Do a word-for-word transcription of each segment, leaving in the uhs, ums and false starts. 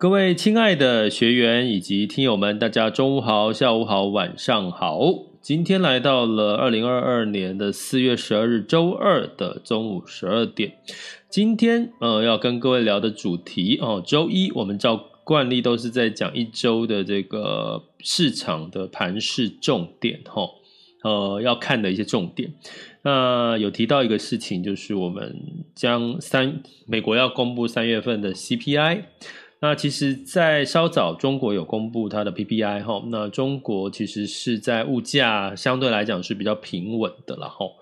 各位亲爱的学员以及听友们，大家中午好、下午好、晚上好。今天来到了二零二二年的四月十二日周二的中午十二点。今天呃要跟各位聊的主题哦，周一我们照惯例都是在讲一周的这个市场的盘势重点哦，呃要看的一些重点。那有提到一个事情，就是我们将三美国要公布三月份的 C P I。那其实在稍早中国有公布它的 P P I 吼，那中国其实是在物价相对来讲是比较平稳的啦吼，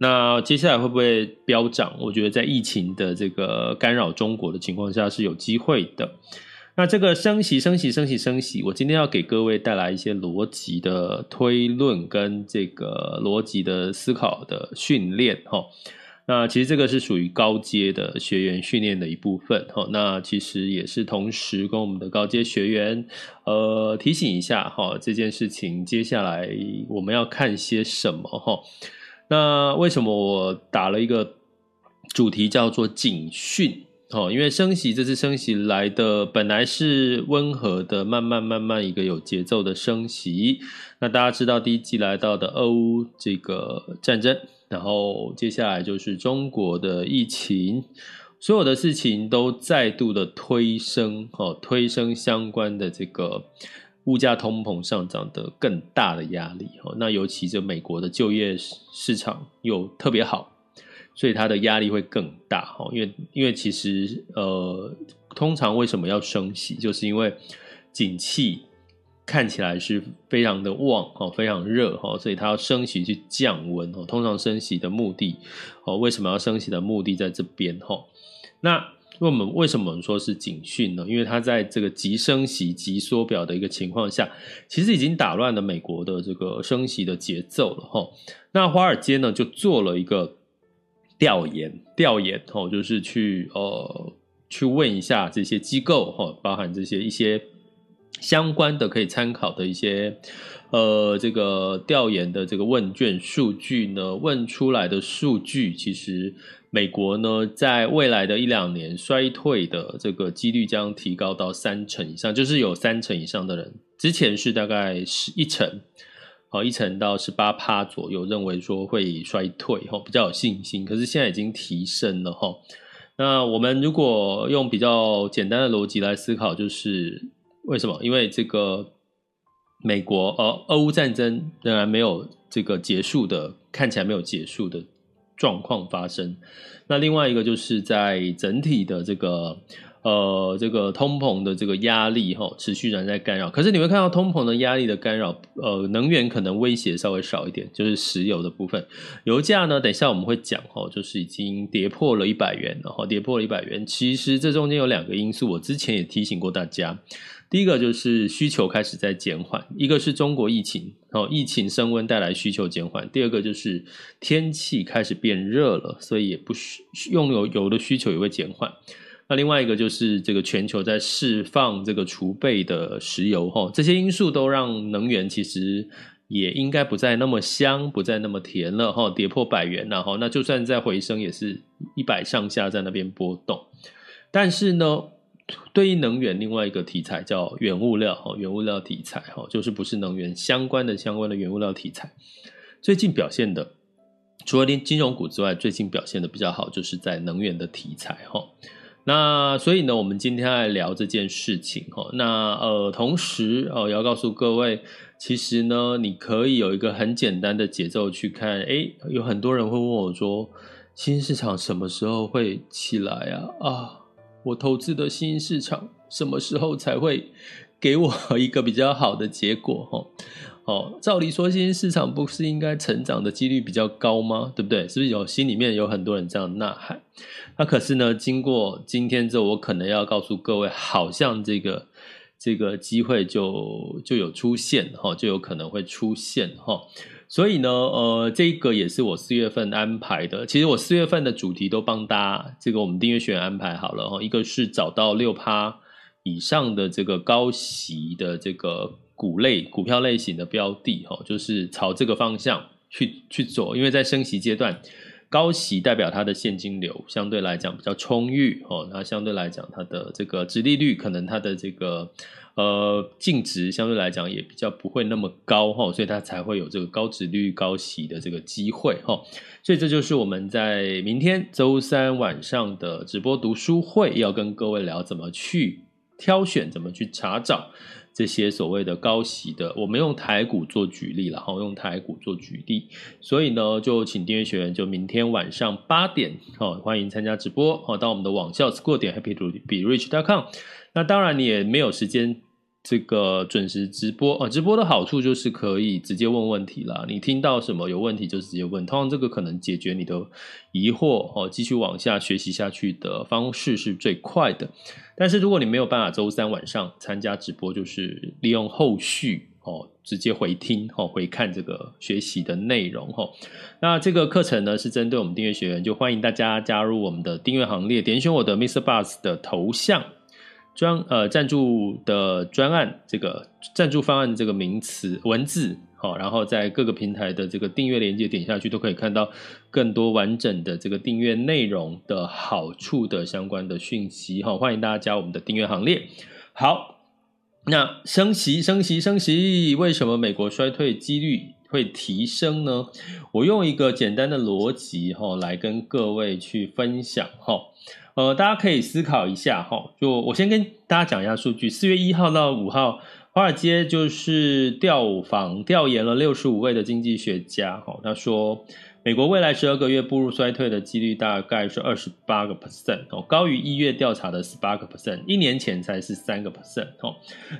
那接下来会不会飙涨，我觉得在疫情的这个干扰中国的情况下是有机会的。那这个升息升息升息升息，我今天要给各位带来一些逻辑的推论跟这个逻辑的思考的训练吼。那其实这个是属于高阶的学员训练的一部分，那其实也是同时跟我们的高阶学员呃提醒一下这件事情，接下来我们要看些什么。那为什么我打了一个主题叫做警讯，因为升息，这次升息来的本来是温和的，慢慢慢慢一个有节奏的升息。那大家知道第一季来到的俄乌这个战争，然后接下来就是中国的疫情，所有的事情都再度的推升、哦、推升相关的这个物价通膨上涨的更大的压力、哦、那尤其这美国的就业市场又特别好，所以它的压力会更大、哦、因为因为其实呃，通常为什么要升息，就是因为景气看起来是非常的旺，非常热，所以它要升息去降温。通常升息的目的，为什么要升息的目的在这边。那我们为什么说是警讯呢？因为它在这个急升息急缩表的一个情况下，其实已经打乱了美国的这个升息的节奏了。那华尔街呢就做了一个调研，调研就是去呃去问一下这些机构，包含这些一些相关的可以参考的一些呃，这个调研的这个问卷数据呢，问出来的数据，其实美国呢在未来的一两年衰退的这个几率将提高到三成以上，就是有三成以上的人，之前是大概一成，好，一成到 百分之十八 左右认为说会衰退，比较有信心，可是现在已经提升了。那我们如果用比较简单的逻辑来思考，就是为什么？因为这个美国呃，俄乌战争仍然没有这个结束的，看起来没有结束的状况发生。那另外一个就是在整体的这个呃这个通膨的这个压力哈、哦，持续仍然在干扰。可是你会看到通膨的压力的干扰，呃，能源可能威胁稍微少一点，就是石油的部分。油价呢，等一下我们会讲哦，就是已经跌破了一百元了、哦，跌破了一百元。其实这中间有两个因素，我之前也提醒过大家。第一个就是需求开始在减缓，一个是中国疫情、哦、疫情升温带来需求减缓，第二个就是天气开始变热了，所以也不用油油的需求也会减缓。那另外一个就是这个全球在释放这个储备的石油、哦、这些因素都让能源其实也应该不再那么香，不再那么甜了、哦、跌破百元、啊哦、那就算再回升也是一百上下在那边波动。但是呢，对于能源另外一个题材叫原物料，原物料题材就是不是能源相关的相关的原物料题材，最近表现的除了金融股之外，最近表现的比较好就是在能源的题材哈。那所以呢，我们今天来聊这件事情哈。那呃，同时哦、呃，也要告诉各位，其实呢，你可以有一个很简单的节奏去看。诶，有很多人会问我说，新兴市场什么时候会起来啊？啊，我投资的新兴市场什么时候才会给我一个比较好的结果哈？哦，照理说新兴市场不是应该成长的几率比较高吗？对不对？是不是有心里面有很多人这样呐喊？那可是呢，经过今天之后，我可能要告诉各位，好像这个这个机会就就有出现哈、哦，就有可能会出现哈、哦。所以呢，呃，这个也是我四月份安排的。其实我四月份的主题都帮大家，这个我们订阅学员安排好了哈、哦。一个是找到 百分之六以上的这个高息的这个股类股票类型的标的、哦、就是朝这个方向去去走，因为在升息阶段，高息代表它的现金流相对来讲比较充裕、哦、它相对来讲它的这个殖利率可能它的这个呃净值相对来讲也比较不会那么高、哦、所以它才会有这个高殖利率高息的这个机会、哦、所以这就是我们在明天周三晚上的直播读书会要跟各位聊怎么去挑选，怎么去查找这些所谓的高息的，我们用台股做举例啦，用台股做举例，所以呢，就请订阅学员就明天晚上八点、哦、欢迎参加直播、哦、到我们的网校 school 点 happy to berich 点 com。 那当然你也没有时间这个准时直播、哦、直播的好处就是可以直接问问题啦，你听到什么有问题就直接问，通常这个可能解决你的疑惑、哦、继续往下学习下去的方式是最快的。但是如果你没有办法周三晚上参加直播，就是利用后续、哦、直接回听、哦、回看这个学习的内容、哦、那这个课程呢是针对我们订阅学员，就欢迎大家加入我们的订阅行列，点选我的 MixerBox 的头像专呃赞助的专案，这个赞助方案这个名词文字、哦、然后在各个平台的这个订阅连接点下去，都可以看到更多完整的这个订阅内容的好处的相关的讯息、哦、欢迎大家加我们的订阅行列。好，那升息升息升息，为什么美国衰退几率会提升呢？我用一个简单的逻辑、哦、来跟各位去分享、哦呃，大家可以思考一下哈。就我先跟大家讲一下数据，四月一号到五号，华尔街就是调访调研了六十五位的经济学家哈。他说，美国未来十二个月步入衰退的几率大概是二十八个 percent 哦，高于一月调查的十八个 percent， 一年前才是三个 percent 哦。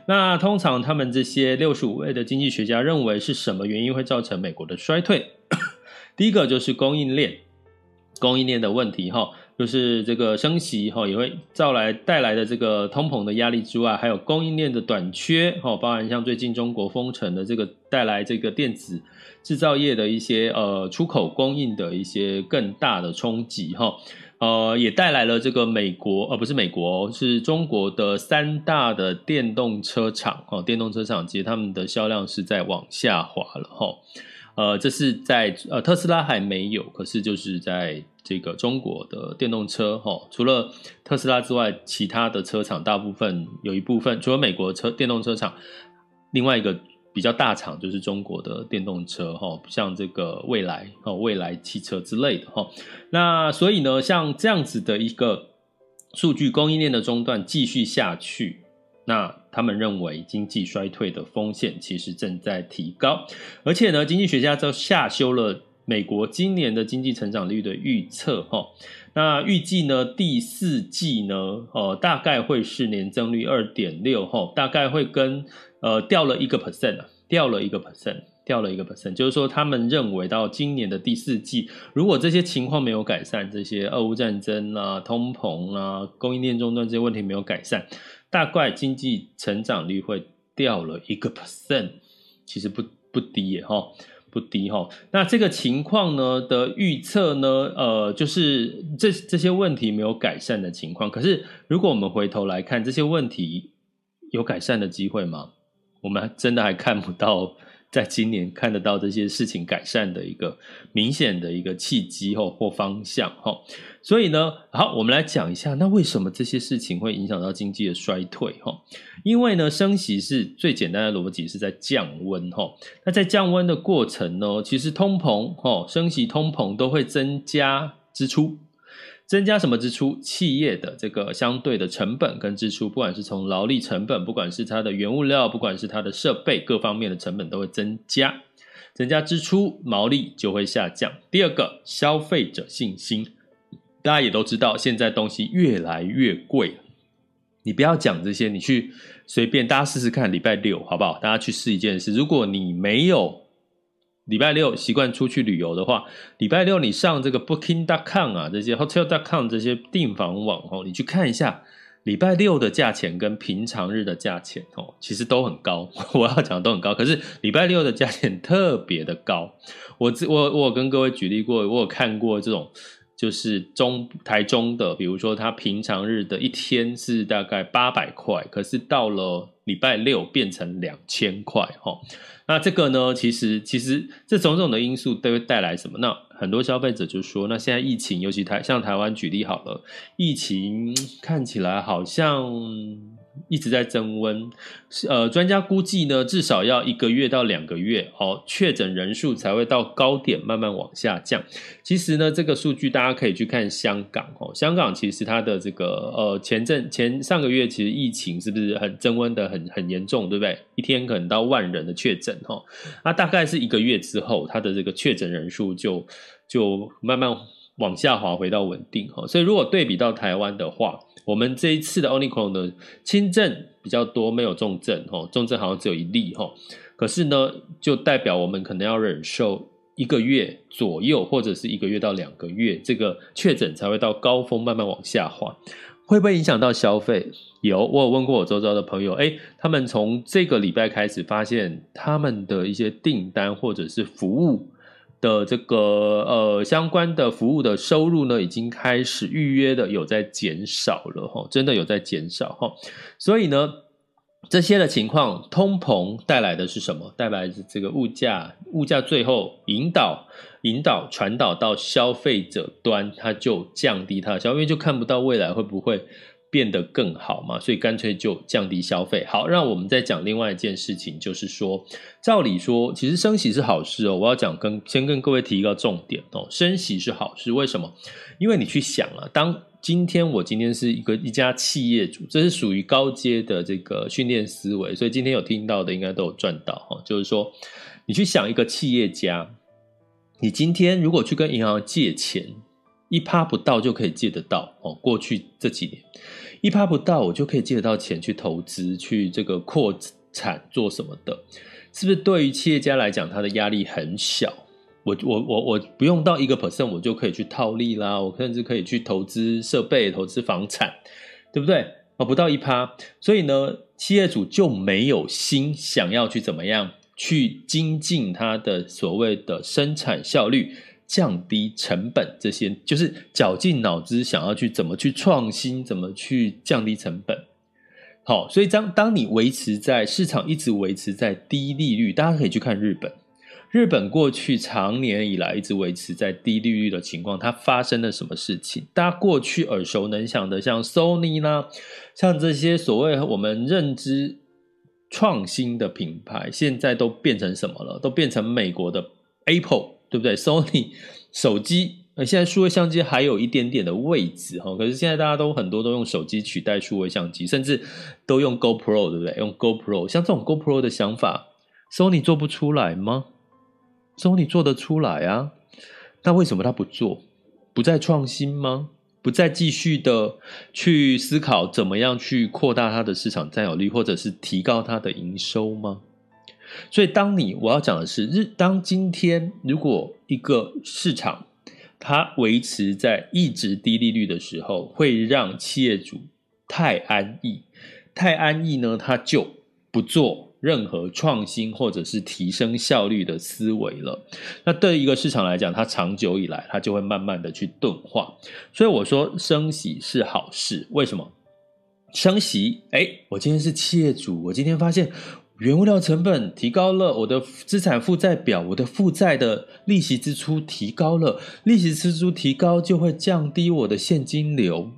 那通常他们这些六十五位的经济学家认为是什么原因会造成美国的衰退？第一个就是供应链，供应链的问题哈。就是这个升息也会造来带来的这个通膨的压力之外，还有供应链的短缺，包含像最近中国封城的这个带来这个电子制造业的一些呃出口供应的一些更大的冲击，呃，也带来了这个美国呃不是美国、哦、是中国的三大的电动车厂，电动车厂其实他们的销量是在往下滑了哈。呃，这是在呃特斯拉还没有，可是就是在这个中国的电动车哈、哦，除了特斯拉之外，其他的车厂大部分有一部分，除了美国车电动车厂，另外一个比较大厂就是中国的电动车哈、哦，像这个蔚来哈、哦、蔚来汽车之类的哈、哦。那所以呢，像这样子的一个数据供应链的中断继续下去，那他们认为经济衰退的风险其实正在提高，而且呢，经济学家都下修了美国今年的经济成长率的预测哈。那预计呢，第四季呢，呃，大概会是年增率 二点六 哈，大概会跟呃掉了一个 percent 啊，掉了一个 percent， 掉了一个 percent， 就是说他们认为到今年的第四季，如果这些情况没有改善，这些俄乌战争啊、通膨啊、供应链中断这些问题没有改善，大概经济成长率会掉了一个 percent， 其实不不低耶哈，不低哈。那这个情况呢的预测呢，呃，就是这这些问题没有改善的情况。可是如果我们回头来看，这些问题有改善的机会吗？我们真的还看不到在今年看得到这些事情改善的一个明显的一个契机或方向。所以呢，好，我们来讲一下，那为什么这些事情会影响到经济的衰退？因为呢，升息是最简单的逻辑，是在降温。那在降温的过程呢，其实通膨，升息通膨都会增加支出。增加什么支出？企业的这个相对的成本跟支出，不管是从劳力成本，不管是它的原物料，不管是它的设备，各方面的成本都会增加，增加支出，毛利就会下降。第二个，消费者信心，大家也都知道，现在东西越来越贵，你不要讲这些，你去随便大家试试看，礼拜六好不好？大家去试一件事，如果你没有礼拜六习惯出去旅游的话，礼拜六你上这个 booking 点 com 啊，这些 hotel 点 com 这些订房网哦，你去看一下礼拜六的价钱跟平常日的价钱哦，其实都很高。我要讲都很高，可是礼拜六的价钱特别的高。我我我有跟各位举例过，我有看过这种就是中台中的，比如说他平常日的一天是大概八百块，可是到了礼拜六变成两千块、哦、那这个呢，其实其实这种种的因素都会带来什么？那很多消费者就说，那现在疫情，尤其台像台湾举例好了，疫情看起来好像一直在增温，呃，专家估计呢，至少要一个月到两个月哦，确诊人数才会到高点，慢慢往下降。其实呢，这个数据大家可以去看香港哦，香港其实它的这个呃前阵前上个月其实疫情是不是很增温的很很严重，对不对？一天可能到万人的确诊哦，那、啊、大概是一个月之后，它的这个确诊人数就就慢慢往下滑，回到稳定哦。所以如果对比到台湾的话，我们这一次的 Omicron 的轻症比较多，没有重症，重症好像只有一例，可是呢就代表我们可能要忍受一个月左右，或者是一个月到两个月，这个确诊才会到高峰慢慢往下滑。会不会影响到消费？有，我有问过我周遭的朋友，诶，他们从这个礼拜开始发现他们的一些订单或者是服务的这个呃相关的服务的收入呢，已经开始预约的有在减少了哈，真的有在减少哈。所以呢，这些的情况，通膨带来的是什么？带来的是这个物价，物价最后引导、引导、传导到消费者端，它就降低它的消费，因为就看不到未来会不会变得更好嘛，所以干脆就降低消费。好，那我们再讲另外一件事情，就是说照理说其实升息是好事哦，我要讲跟先跟各位提一个重点哦，升息是好事，为什么？因为你去想啊，当今天我今天是一个一家企业主，这是属于高阶的这个训练思维，所以今天有听到的应该都有赚到哦，就是说你去想一个企业家，你今天如果去跟银行借钱，百分之一 不到就可以借得到哦，过去这几年百分之一 不到我就可以借得到钱去投资，去这个扩产做什么的，是不是对于企业家来讲他的压力很小？我我我我不用到 百分之一 我就可以去套利啦，我甚至可以去投资设备，投资房产，对不对？哦，不到 百分之一。 所以呢，企业主就没有心想要去怎么样去精进他的所谓的生产效率，降低成本，这些就是绞尽脑汁想要去怎么去创新，怎么去降低成本。好，所以当当你维持在市场一直维持在低利率，大家可以去看日本，日本过去长年以来一直维持在低利率的情况，它发生了什么事情？大家过去耳熟能详的，像 Sony 啦，像这些所谓我们认知创新的品牌，现在都变成什么了？都变成美国的 Apple。对不对 ？Sony 手机，现在数位相机还有一点点的位置哈，可是现在大家都很多都用手机取代数位相机，甚至都用 GoPro， 对不对？用 GoPro， 像这种 GoPro 的想法 ，Sony 做不出来吗 ？Sony 做得出来啊，那为什么他不做？不再创新吗？不再继续的去思考怎么样去扩大它的市场占有率，或者是提高它的营收吗？所以当你我要讲的是日当今天如果一个市场它维持在一直低利率的时候，会让企业主太安逸，太安逸呢，他就不做任何创新或者是提升效率的思维了。那对一个市场来讲，它长久以来它就会慢慢的去钝化。所以我说升息是好事，为什么？升息，诶，我今天是企业主，我今天发现原物料成本提高了，我的资产负债表，我的负债的利息支出提高了，利息支出提高就会降低我的现金流。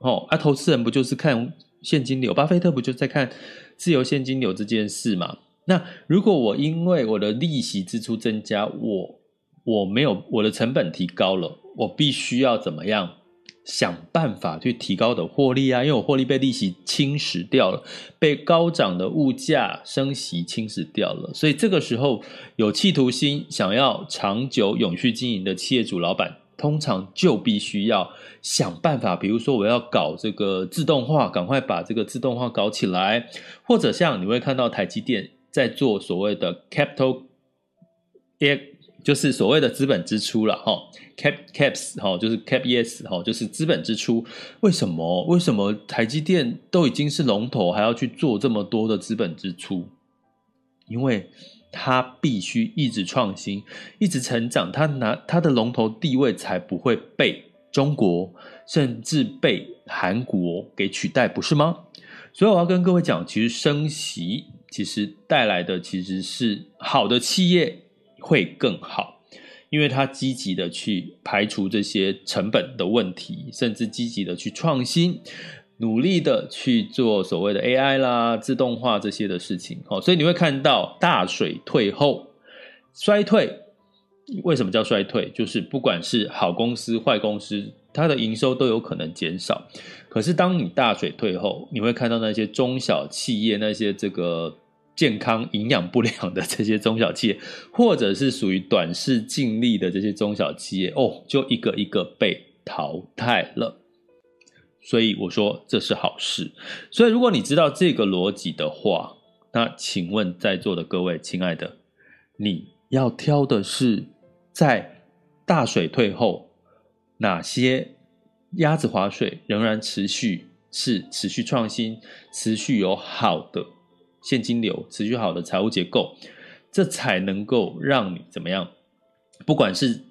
哦，啊，投资人不就是看现金流？巴菲特不就在看自由现金流这件事嘛？那如果我因为我的利息支出增加，我我没有我的成本提高了，我必须要怎么样？想办法去提高的获利啊，因为我获利被利息侵蚀掉了，被高涨的物价升息侵蚀掉了，所以这个时候有企图心想要长久永续经营的企业主老板通常就必须要想办法，比如说我要搞这个自动化，赶快把这个自动化搞起来，或者像你会看到台积电在做所谓的 Capital Ex，就是所谓的资本支出啦，哦，cap, caps，哦，就是 caps，哦，就是资本支出。为什么为什么台积电都已经是龙头还要去做这么多的资本支出？因为它必须一直创新一直成长， 它, 拿它的龙头地位才不会被中国甚至被韩国给取代，不是吗？所以我要跟各位讲，其实升息其实带来的其实是好的企业会更好，因为它积极的去排除这些成本的问题，甚至积极的去创新，努力的去做所谓的 A I 啦、自动化这些的事情。哦，所以你会看到大水退后，衰退。为什么叫衰退？就是不管是好公司、坏公司，它的营收都有可能减少。可是当你大水退后，你会看到那些中小企业，那些这个健康营养不良的这些中小企业，或者是属于短视近利的这些中小企业，哦，就一个一个被淘汰了。所以我说这是好事。所以如果你知道这个逻辑的话，那请问在座的各位亲爱的，你要挑的是在大水退后，哪些鸭子划水仍然持续是持续创新，持续有好的现金流，持续好的财务结构，这才能够让你怎么样？不管是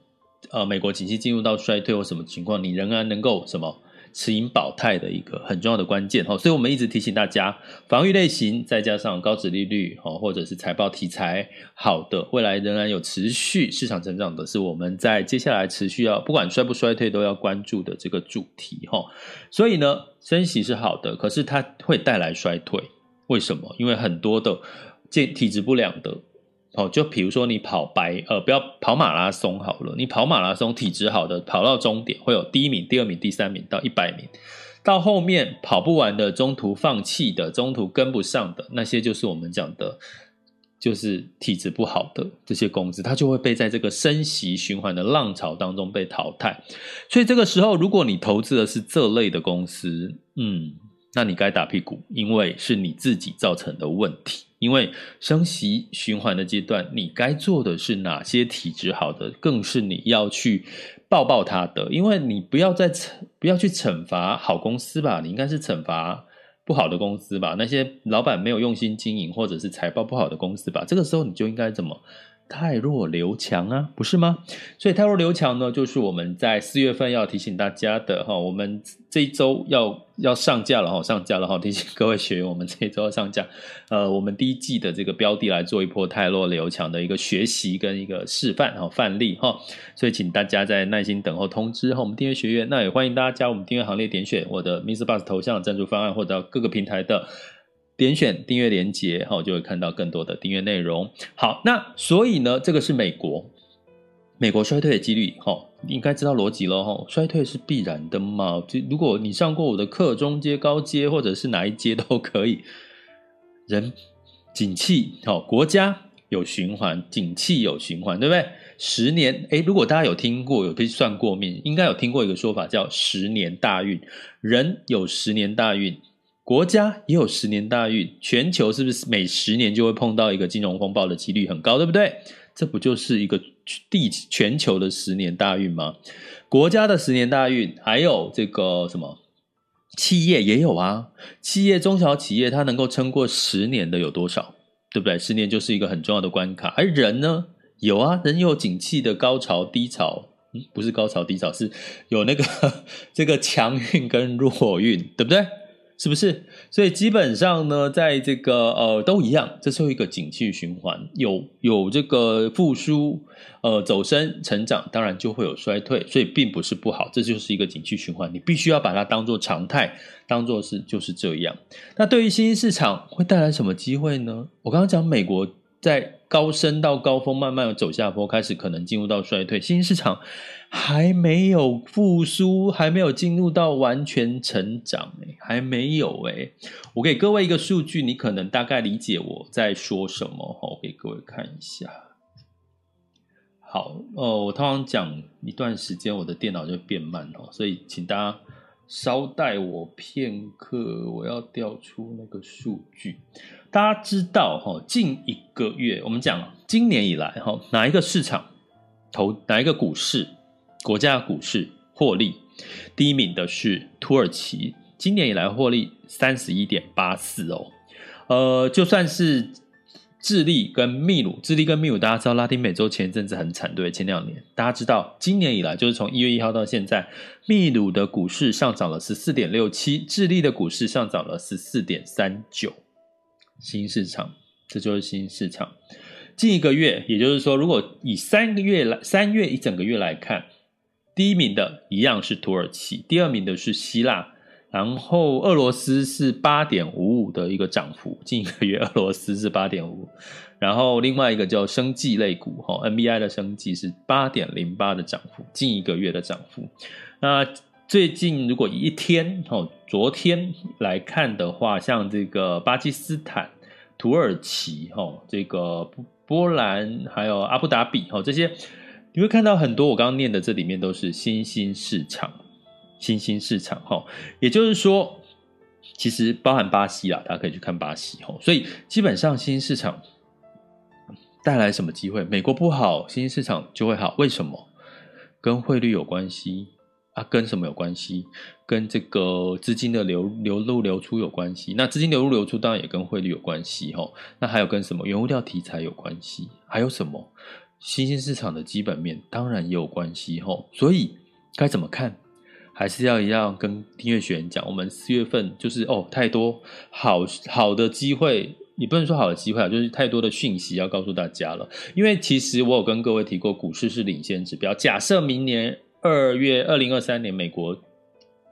呃美国景气进入到衰退或什么情况，你仍然能够什么持盈保泰的一个很重要的关键。哦，所以我们一直提醒大家，防御类型再加上高殖利率，哦，或者是财报题材好的，未来仍然有持续市场成长的，是我们在接下来持续要不管衰不衰退都要关注的这个主题。哦，所以呢，升息是好的，可是它会带来衰退。为什么？因为很多的体质不良的，哦，就比如说你跑白呃，不要跑马拉松好了，你跑马拉松体质好的跑到终点会有第一名、第二名、第三名到一百名，到后面跑不完的、中途放弃的、中途跟不上的那些，就是我们讲的，就是体质不好的这些公司，它就会被在这个升息循环的浪潮当中被淘汰。所以这个时候，如果你投资的是这类的公司，嗯。那你该打屁股，因为是你自己造成的问题。因为升息循环的阶段，你该做的是哪些体质好的，更是你要去抱抱它的。因为你不要再不要去惩罚好公司吧，你应该是惩罚不好的公司吧，那些老板没有用心经营或者是财报不好的公司吧。这个时候你就应该怎么汰弱留强啊，不是吗？所以汰弱留强呢，就是我们在四月份要提醒大家的哈。我们这一周要要上架了哈，上架了哈，提醒各位学员，我们这一周要上架。呃，我们第一季的这个标的来做一波汰弱留强的一个学习跟一个示范哈范例哈。所以请大家在耐心等候通知哈。我们订阅学员，那也欢迎大家加入我们订阅行列，点选我的 MixerBox 头像赞助方案，或者到各个平台的。点选订阅连结，哦，就会看到更多的订阅内容。好，那所以呢，这个是美国，美国衰退的几率，哦，你应该知道逻辑了，哦，衰退是必然的嘛。如果你上过我的课，中阶、高阶或者是哪一阶都可以。人景气，哦，国家有循环，景气有循环，对不对？十年，诶，如果大家有听过，有被算过命，应该有听过一个说法叫十年大运。人有十年大运。国家也有十年大运，全球是不是每十年就会碰到一个金融风暴的几率很高，对不对？这不就是一个地全球的十年大运吗？国家的十年大运，还有这个什么企业也有啊，企业中小企业它能够撑过十年的有多少，对不对？十年就是一个很重要的关卡。而人呢，有啊，人有景气的高潮低潮。嗯，不是高潮低潮，是有那个这个强运跟弱运，对不对？是不是？所以基本上呢，在这个呃都一样，这是一个景气循环，有有这个复苏，呃走升成长，当然就会有衰退，所以并不是不好，这就是一个景气循环，你必须要把它当作常态，当作是就是这样。那对于新兴市场会带来什么机会呢？我刚刚讲美国在高升到高峰，慢慢走下坡，开始可能进入到衰退，新兴市场还没有复苏，还没有进入到完全成长、欸、还没有、欸、我给各位一个数据，你可能大概理解我在说什么，我给各位看一下。好、呃、我通常讲一段时间我的电脑就变慢，所以请大家稍待我片刻，我要调出那个数据。大家知道近一个月，我们讲今年以来哪一个市场投哪一个股市，国家股市获利第一名的是土耳其，今年以来获利 三十一点八四 哦。呃，就算是智利跟秘鲁，智利跟秘鲁大家知道拉丁美洲前一阵子很惨，对，前两年大家知道，今年以来就是从一月一号到现在，秘鲁的股市上涨了 十四点六七， 智利的股市上涨了 十四点三九。 新市场，这就是新市场近一个月，也就是说如果以三个月来三月一整个月来看，第一名的一样是土耳其，第二名的是希腊，然后俄罗斯是 八点五五 的一个涨幅，近一个月俄罗斯是 八点五五， 然后另外一个叫生技类股 N B I 的生技是 八点零八 的涨幅，近一个月的涨幅。那最近如果一天昨天来看的话，像这个巴基斯坦、土耳其、这个波兰还有阿布达比，这些你会看到很多我刚刚念的，这里面都是新兴市场，新兴市场，也就是说其实包含巴西啦，大家可以去看巴西。所以基本上新兴市场带来什么机会？美国不好，新兴市场就会好，为什么？跟汇率有关系啊，跟什么有关系？跟这个资金的流流入流出有关系，那资金流入流出当然也跟汇率有关系、哦、那还有跟什么原物料题材有关系，还有什么新兴市场的基本面当然也有关系、哦、所以该怎么看？还是要一样跟订阅学员讲，我们四月份就是哦，太多好好的机会，也不能说好的机会啊，就是太多的讯息要告诉大家了。因为其实我有跟各位提过，股市是领先指标，假设明年二月二零二三年美国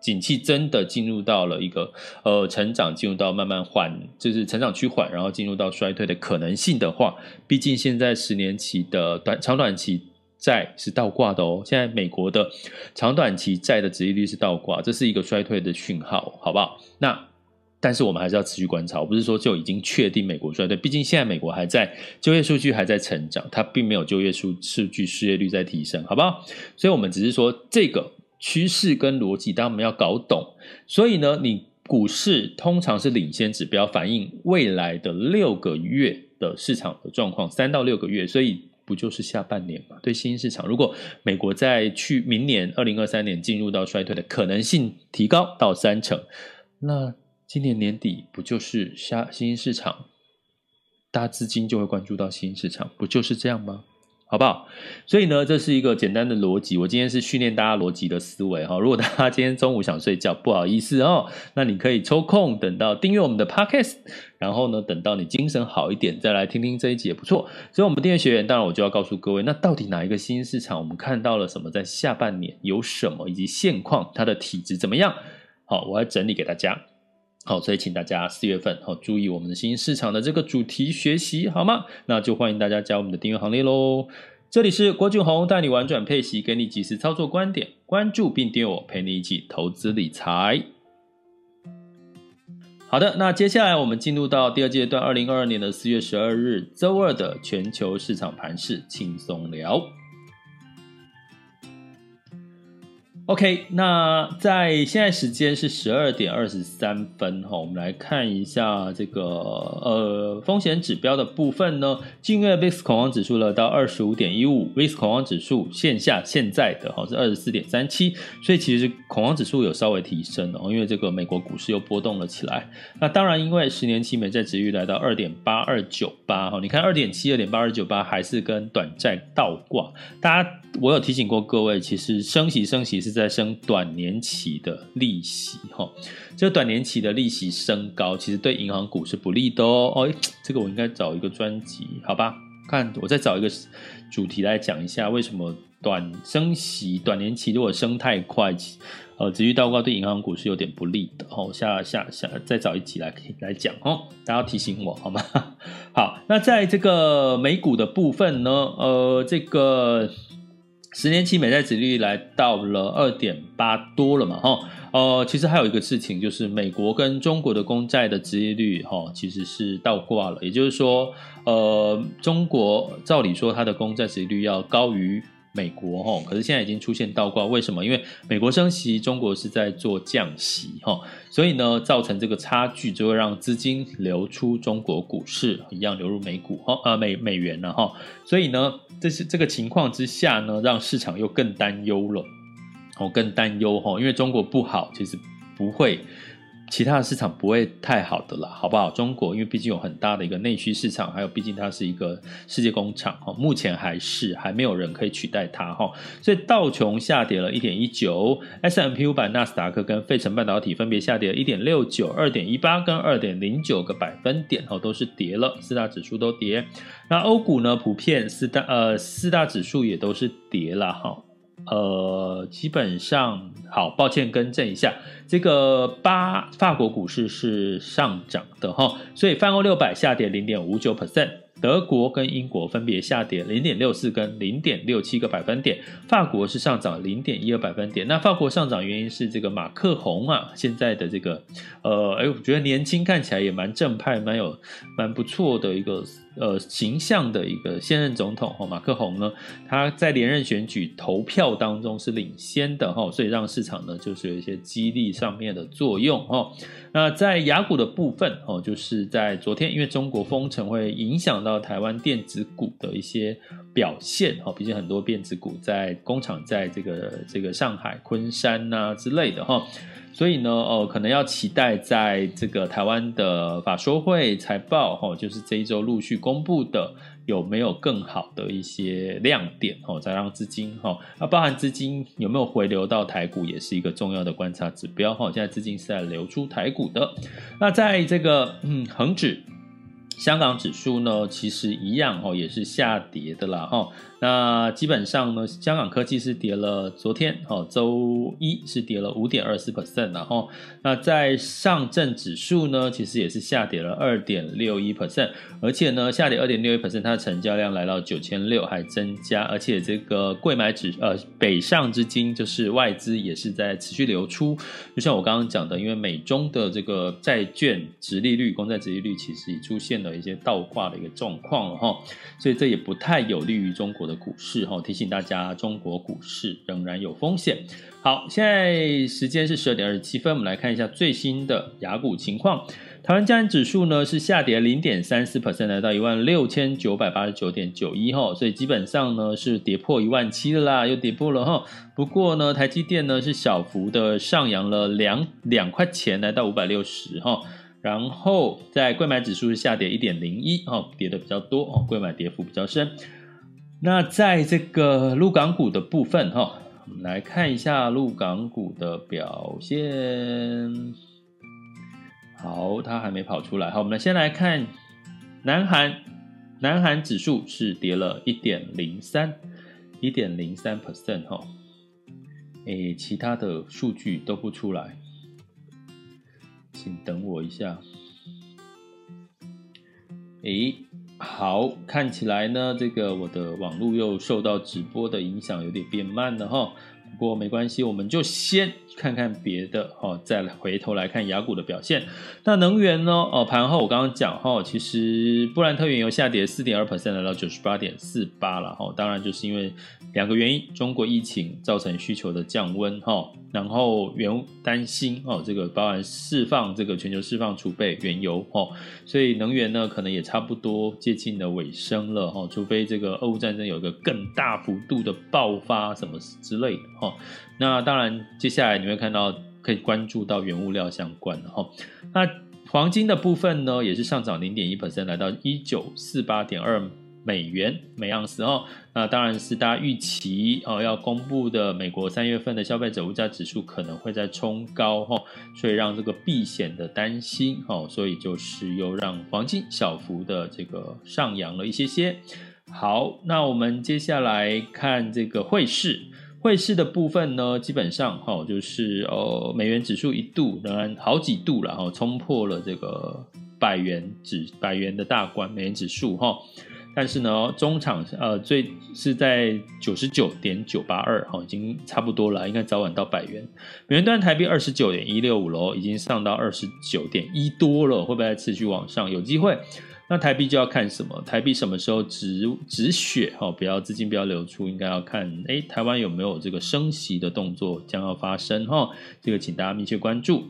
景气真的进入到了一个呃成长，进入到慢慢缓，就是成长趋缓，然后进入到衰退的可能性的话，毕竟现在十年期的短长短期债是倒挂的哦，现在美国的长短期债的殖利率是倒挂，这是一个衰退的讯号，好不好？那但是我们还是要持续观察，我不是说就已经确定美国衰退，毕竟现在美国还在就业数据还在成长，它并没有就业数据失业率在提升，好不好？所以我们只是说这个趋势跟逻辑，当然我们要搞懂。所以呢，你股市通常是领先指标，反映未来的六个月的市场的状况，三到六个月，所以不就是下半年嘛？对新兴市场，如果美国在去明年二零二三年进入到衰退的可能性提高到三成，那今年年底不就是下新兴市场，大资金就会关注到新兴市场，不就是这样吗？好不好？所以呢，这是一个简单的逻辑，我今天是训练大家逻辑的思维、哦、如果大家今天中午想睡觉，不好意思哦，那你可以抽空等到订阅我们的 podcast， 然后呢等到你精神好一点再来听听这一集也不错。所以我们订阅学员，当然我就要告诉各位，那到底哪一个新兴市场我们看到了什么，在下半年有什么，以及现况它的体质怎么样，好，我要整理给大家。好，所以请大家四月份、哦、注意我们的新兴市场的这个主题学习，好吗？那就欢迎大家加入我们的订阅行列咯。这里是郭俊宏，带你玩转配息，给你及时操作观点，关注并订阅我，陪你一起投资理财。好的，那接下来我们进入到第二阶段二零二二年的四月十二日周二的全球市场盘势轻松聊。OK， 那在现在时间是十二点二十三分，我们来看一下这个呃风险指标的部分呢。近月 V I X 恐慌指数了到 二十五点一五， V I X 恐慌指数线下现在的是 二十四点三七， 所以其实恐慌指数有稍微提升，因为这个美国股市又波动了起来。那当然因为十年期美债殖利率来到 二点八二九八， 你看 二点七 二点八二九八 还是跟短债倒挂。大家我有提醒过各位，其实升息升息是在在升短年期的利息、哦、这个短年期的利息升高其实对银行股是不利的 哦, 哦这个我应该找一个专辑好吧，看我再找一个主题来讲一下为什么短升息短年期如果升太快呃，殖利率到高对银行股是有点不利的、哦、下下下再找一集 来, 来讲、哦、大家要提醒我好吗？好，那在这个美股的部分呢呃，这个十年期美债殖利率来到了 二点八 多了嘛、哦呃、其实还有一个事情就是美国跟中国的公债的殖利率、哦、其实是倒挂了，也就是说呃，中国照理说它的公债殖利率要高于美国、哦、可是现在已经出现倒挂，为什么？因为美国升息，中国是在做降息、哦、所以呢造成这个差距就会让资金流出中国股市，一样流入美股、哦呃、美, 美元、啊哦、所以呢 这, 是这个情况之下呢让市场又更担忧了、哦、更担忧、哦、因为中国不好其实不会其他的市场不会太好的啦，好不好？中国因为毕竟有很大的一个内需市场，还有毕竟它是一个世界工厂、哦、目前还是还没有人可以取代它、哦、所以道琼下跌了 一点一九 S and P 五百 NASDAQ 跟费城半导体分别下跌了 一点六九 二点一八 跟 二点零九 个百分点、哦、都是跌了，四大指数都跌。那欧股呢普遍四大、呃、四大指数也都是跌啦、哦呃，基本上好，抱歉更正一下，这个巴法国股市是上涨的哈，所以泛欧六百下跌 零点五九 percent， 德国跟英国分别下跌 零点六四 跟 零点六七 个百分点，法国是上涨 零点一二 百分点。那法国上涨原因是这个马克宏啊，现在的这个呃，哎，我觉得年轻，看起来也蛮正派，蛮有蛮不错的一个。呃，形象的一个现任总统、哦、马克宏呢，他在连任选举投票当中是领先的、哦、所以让市场呢就是有一些激励上面的作用、哦、那在雅股的部分、哦、就是在昨天因为中国封城会影响到台湾电子股的一些表现、哦、毕竟很多电子股在工厂在这个这个上海昆山啊之类的、哦所以呢、哦、可能要期待在这个台湾的法说会财报、哦、就是这一周陆续公布的有没有更好的一些亮点、哦、再让资金、哦啊、包含资金有没有回流到台股也是一个重要的观察指标、哦、现在资金是在流出台股的。那在这个、嗯、恒指香港指数呢其实一样、哦、也是下跌的啦、哦、那基本上呢香港科技是跌了昨天、哦、周一是跌了 五点二四 percent 啦、哦、那在上证指数呢其实也是下跌了 二点六一 percent， 而且呢下跌 二点六一 percent 它的成交量来到九千六百还增加，而且这个柜买指呃北上资金就是外资也是在持续流出，就像我刚刚讲的因为美中的这个债券殖利率公债殖利率其实已出现了一些倒挂的一个状况、哦、所以这也不太有利于中国的股市、哦、提醒大家中国股市仍然有风险。好，现在时间是十二点二十七分，我们来看一下最新的雅股情况。台湾加权指数呢是下跌 零点三四 percent 来到 一万六千九百八十九点九一、哦、所以基本上呢是跌破一万七了啦，又跌破了、哦、不过呢台积电呢是小幅的上扬了 2, 2块钱来到五百六十、哦然后在柜买指数是下跌 一点零一、哦、跌的比较多、哦、柜买跌幅比较深。那在这个陆港股的部分、哦、我们来看一下陆港股的表现。好，它还没跑出来。好，我们先来看南韩，南韩指数是跌了 一点零三 一点零三 percent、哦、诶，其他的数据都不出来，请等我一下。诶，好，看起来呢这个我的网络又受到直播的影响有点变慢了哈，不过没关系，我们就先看看别的、哦、再回头来看雅股的表现。那能源呢、哦、盘后我刚刚讲、哦、其实布兰特原油下跌 四点二 percent 来到 九十八点四八 了、哦、当然就是因为两个原因，中国疫情造成需求的降温、哦、然后原担心、哦、这个包含释放这个全球释放储备原油、哦、所以能源呢可能也差不多接近了尾声了、哦、除非这个俄乌战争有一个更大幅度的爆发什么之类的、哦、那当然接下来你会看到可以关注到原物料相关的、哦、那黄金的部分呢也是上涨 零点一 percent 来到 一九四八点二美元每盎司哦。那当然是大家预期哦要公布的美国三月份的消费者物价指数可能会在冲高哦，所以让这个避险的担心哦，所以就是又让黄金小幅的这个上扬了一些些。好，那我们接下来看这个汇市。汇市的部分呢，基本上哈、哦，就是哦，美元指数一度仍然好几度了哈、哦，冲破了这个百元指百元的大关，美元指数哈、哦。但是呢，中场呃最是在 九十九点九八二、哦、已经差不多了，应该早晚到百元。美元兑台币 二十九点一六五 咯，已经上到 二十九点一 多了，会不会持续往上？有机会。那台币就要看什么？台币什么时候止止血、哦、不要资金不要流出，应该要看诶台湾有没有这个升息的动作将要发生、哦、这个请大家密切关注。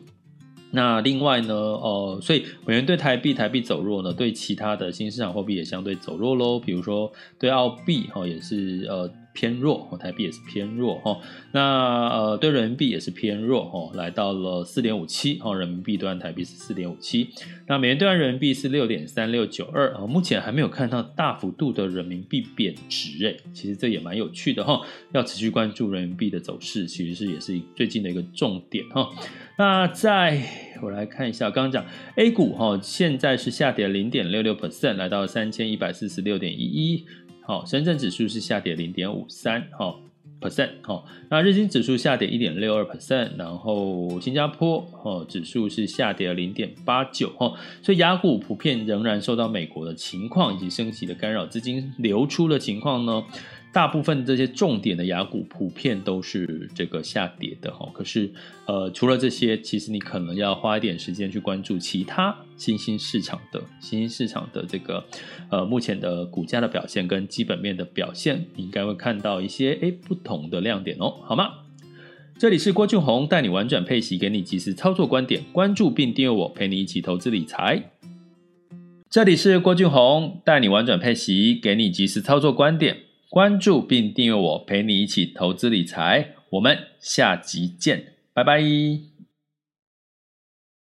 那另外呢，呃，所以美元对台币，台币走弱呢，对其他的新市场货币也相对走弱咯，比如说对澳币、哦、也是呃偏弱，台币也是偏弱、哦、那呃对人民币也是偏弱、哦、来到了 四点五七、哦、人民币兑换台币是 四点五七， 那美元兑换人民币是 六点三六九二、哦、目前还没有看到大幅度的人民币贬值诶，其实这也蛮有趣的、哦、要持续关注人民币的走势，其实是也是最近的一个重点、哦、那在我来看一下，刚刚讲 A 股、哦、现在是下跌 零点六六 百分点 来到 三千一百四十六点一一，好，深圳指数是下跌 零点五三 好 percent 好，那日经指数下跌 一点六二 百分点， 然后新加坡哦指数是下跌 零点八九 哦，所以亚股普遍仍然受到美国的情况以及升息的干扰，资金流出的情况呢，大部分这些重点的亚股普遍都是这个下跌的哦。可是呃，除了这些，其实你可能要花一点时间去关注其他新兴市场的新兴市场的这个呃目前的股价的表现跟基本面的表现，你应该会看到一些诶不同的亮点哦，好吗？这里是郭俊宏，带你玩转配息，给你及时操作观点，关注并订阅我，陪你一起投资理财。这里是郭俊宏，带你玩转配息，给你及时操作观点。关注并订阅我，陪你一起投资理财。我们下集见，拜拜。